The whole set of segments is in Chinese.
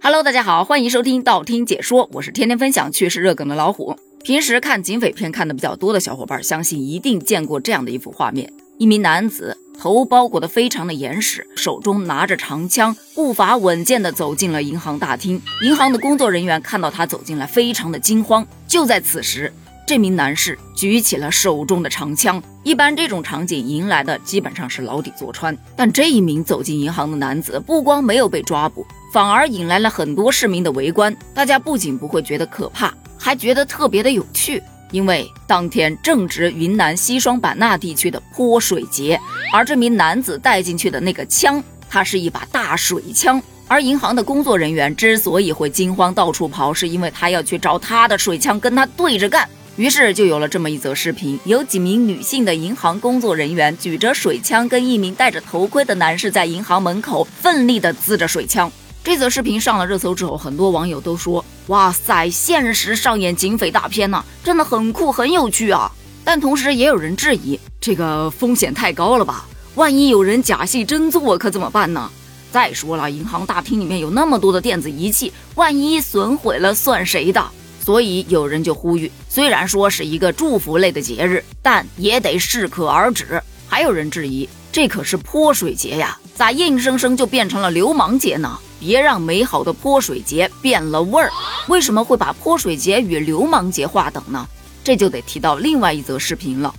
Hello， 大家好，欢迎收听道听解说，我是天天分享趣事热梗的老虎。平时看警匪片看的比较多的小伙伴，相信一定见过这样的一幅画面：一名男子头包裹得非常的严实，手中拿着长枪，步伐稳健地走进了银行大厅。银行的工作人员看到他走进来，非常的惊慌。就在此时，这名男士举起了手中的长枪。一般这种场景迎来的基本上是牢底坐穿，但这一名走进银行的男子不光没有被抓捕，反而引来了很多市民的围观。大家不仅不会觉得可怕，还觉得特别的有趣，因为当天正值云南西双版纳地区的泼水节，而这名男子带进去的那个枪，它是一把大水枪。而银行的工作人员之所以会惊慌到处跑，是因为他要去找他的水枪跟他对着干。于是就有了这么一则视频，有几名女性的银行工作人员举着水枪，跟一名戴着头盔的男士在银行门口奋力地滋着水枪。这则视频上了热搜之后，很多网友都说，哇塞，现实上演警匪大片啊，真的很酷很有趣啊。但同时也有人质疑，这个风险太高了吧，万一有人假戏真做可怎么办呢？再说了，银行大厅里面有那么多的电子仪器，万一损毁了算谁的？所以有人就呼吁，虽然说是一个祝福类的节日，但也得适可而止。还有人质疑，这可是泼水节呀，咋硬生生就变成了流氓节呢？别让美好的泼水节变了味儿。为什么会把泼水节与流氓节划等呢？这就得提到另外一则视频了。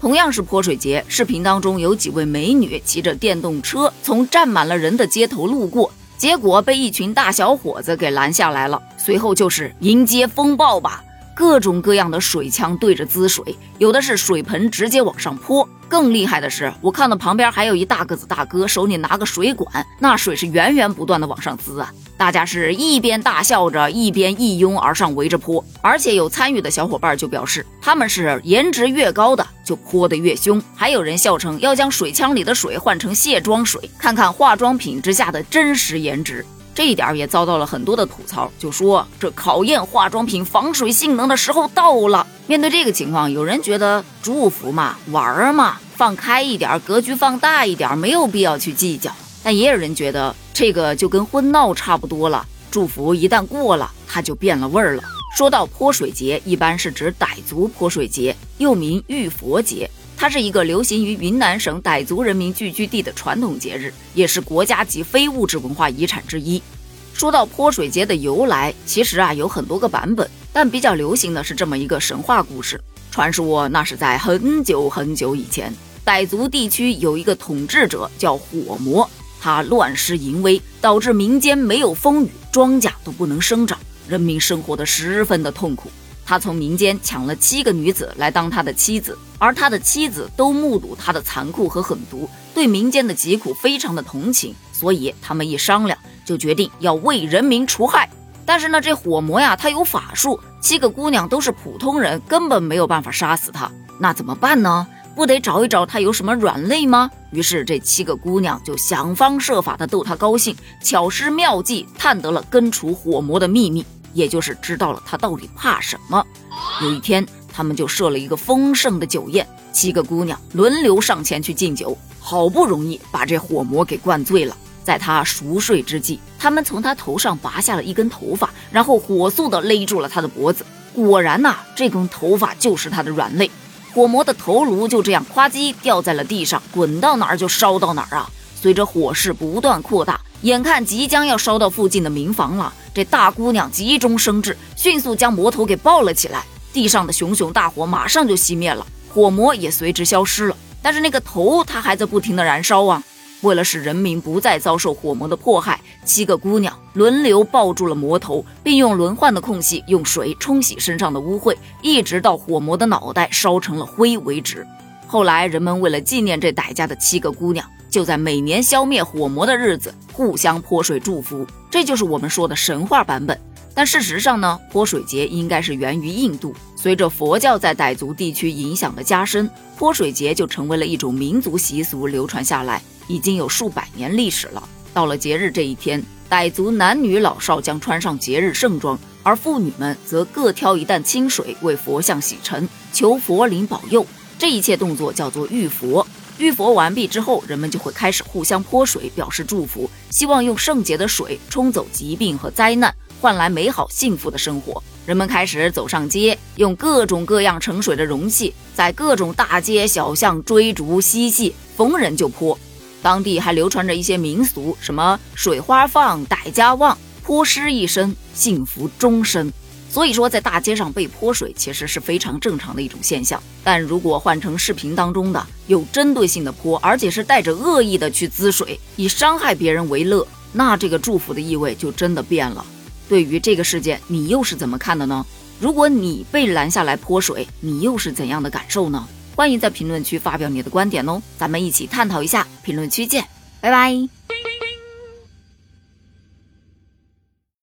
同样是泼水节，视频当中有几位美女骑着电动车从站满了人的街头路过，结果被一群大小伙子给拦下来了。随后就是迎接风暴吧，各种各样的水枪对着滋水，有的是水盆直接往上泼。更厉害的是，我看到旁边还有一大个子大哥手里拿个水管，那水是源源不断的往上滋啊！大家是一边大笑着，一边一拥而上围着泼。而且有参与的小伙伴就表示，他们是颜值越高的就泼得越凶。还有人笑称要将水枪里的水换成卸妆水，看看化妆品之下的真实颜值。这一点也遭到了很多的吐槽，就说这考验化妆品防水性能的时候到了。面对这个情况，有人觉得祝福嘛，玩嘛，放开一点，格局放大一点，没有必要去计较。但也有人觉得这个就跟婚闹差不多了，祝福一旦过了，它就变了味儿了。说到泼水节，一般是指傣族泼水节，又名浴佛节。它是一个流行于云南省傣族人民聚居地的传统节日，也是国家级非物质文化遗产之一。说到泼水节的由来，其实有很多个版本，但比较流行的是这么一个神话故事。传说那是在很久很久以前，傣族地区有一个统治者叫火魔，他乱施淫威，导致民间没有风雨，庄稼都不能生长，人民生活得十分的痛苦。他从民间抢了7个女子来当他的妻子，而他的妻子都目睹他的残酷和狠毒，对民间的疾苦非常的同情，所以他们一商量，就决定要为人民除害。但是呢，这火魔呀，他有法术，7个姑娘都是普通人，根本没有办法杀死他。那怎么办呢？不得找一找他有什么软肋吗？于是这7个姑娘就想方设法的逗他高兴，巧施妙计，探得了根除火魔的秘密，也就是知道了他到底怕什么。有一天，他们就设了一个丰盛的酒宴，7个姑娘轮流上前去敬酒，好不容易把这火魔给灌醉了。在他熟睡之际，他们从他头上拔下了一根头发，然后火速地勒住了他的脖子。果然这根头发就是他的软肋。火魔的头颅就这样夸叽掉在了地上，滚到哪儿就烧到哪儿啊！随着火势不断扩大，眼看即将要烧到附近的民房了，这大姑娘急中生智，迅速将魔头给抱了起来。地上的熊熊大火马上就熄灭了，火魔也随之消失了，但是那个头它还在不停的燃烧啊！为了使人民不再遭受火魔的迫害，7个姑娘轮流抱住了魔头，并用轮换的空隙用水冲洗身上的污秽，一直到火魔的脑袋烧成了灰为止。后来人们为了纪念这傣家的7个姑娘，就在每年消灭火魔的日子互相泼水祝福，这就是我们说的神话版本。但事实上呢，泼水节应该是源于印度，随着佛教在傣族地区影响的加深，泼水节就成为了一种民族习俗，流传下来已经有数百年历史了。到了节日这一天，傣族男女老少将穿上节日盛装，而妇女们则各挑一担清水为佛像洗尘，求佛灵保佑。这一切动作叫做浴佛。浴佛完毕之后，人们就会开始互相泼水表示祝福，希望用圣洁的水冲走疾病和灾难，换来美好幸福的生活。人们开始走上街，用各种各样盛水的容器，在各种大街小巷追逐嬉戏，逢人就泼。当地还流传着一些民俗，什么水花放、逮家旺，泼湿一身，幸福终身。所以说在大街上被泼水其实是非常正常的一种现象，但如果换成视频当中的有针对性的泼，而且是带着恶意的去滋水，以伤害别人为乐，那这个祝福的意味就真的变了。对于这个事件，你又是怎么看的呢？如果你被拦下来泼水，你又是怎样的感受呢？欢迎在评论区发表你的观点哦，咱们一起探讨一下，评论区见，拜拜。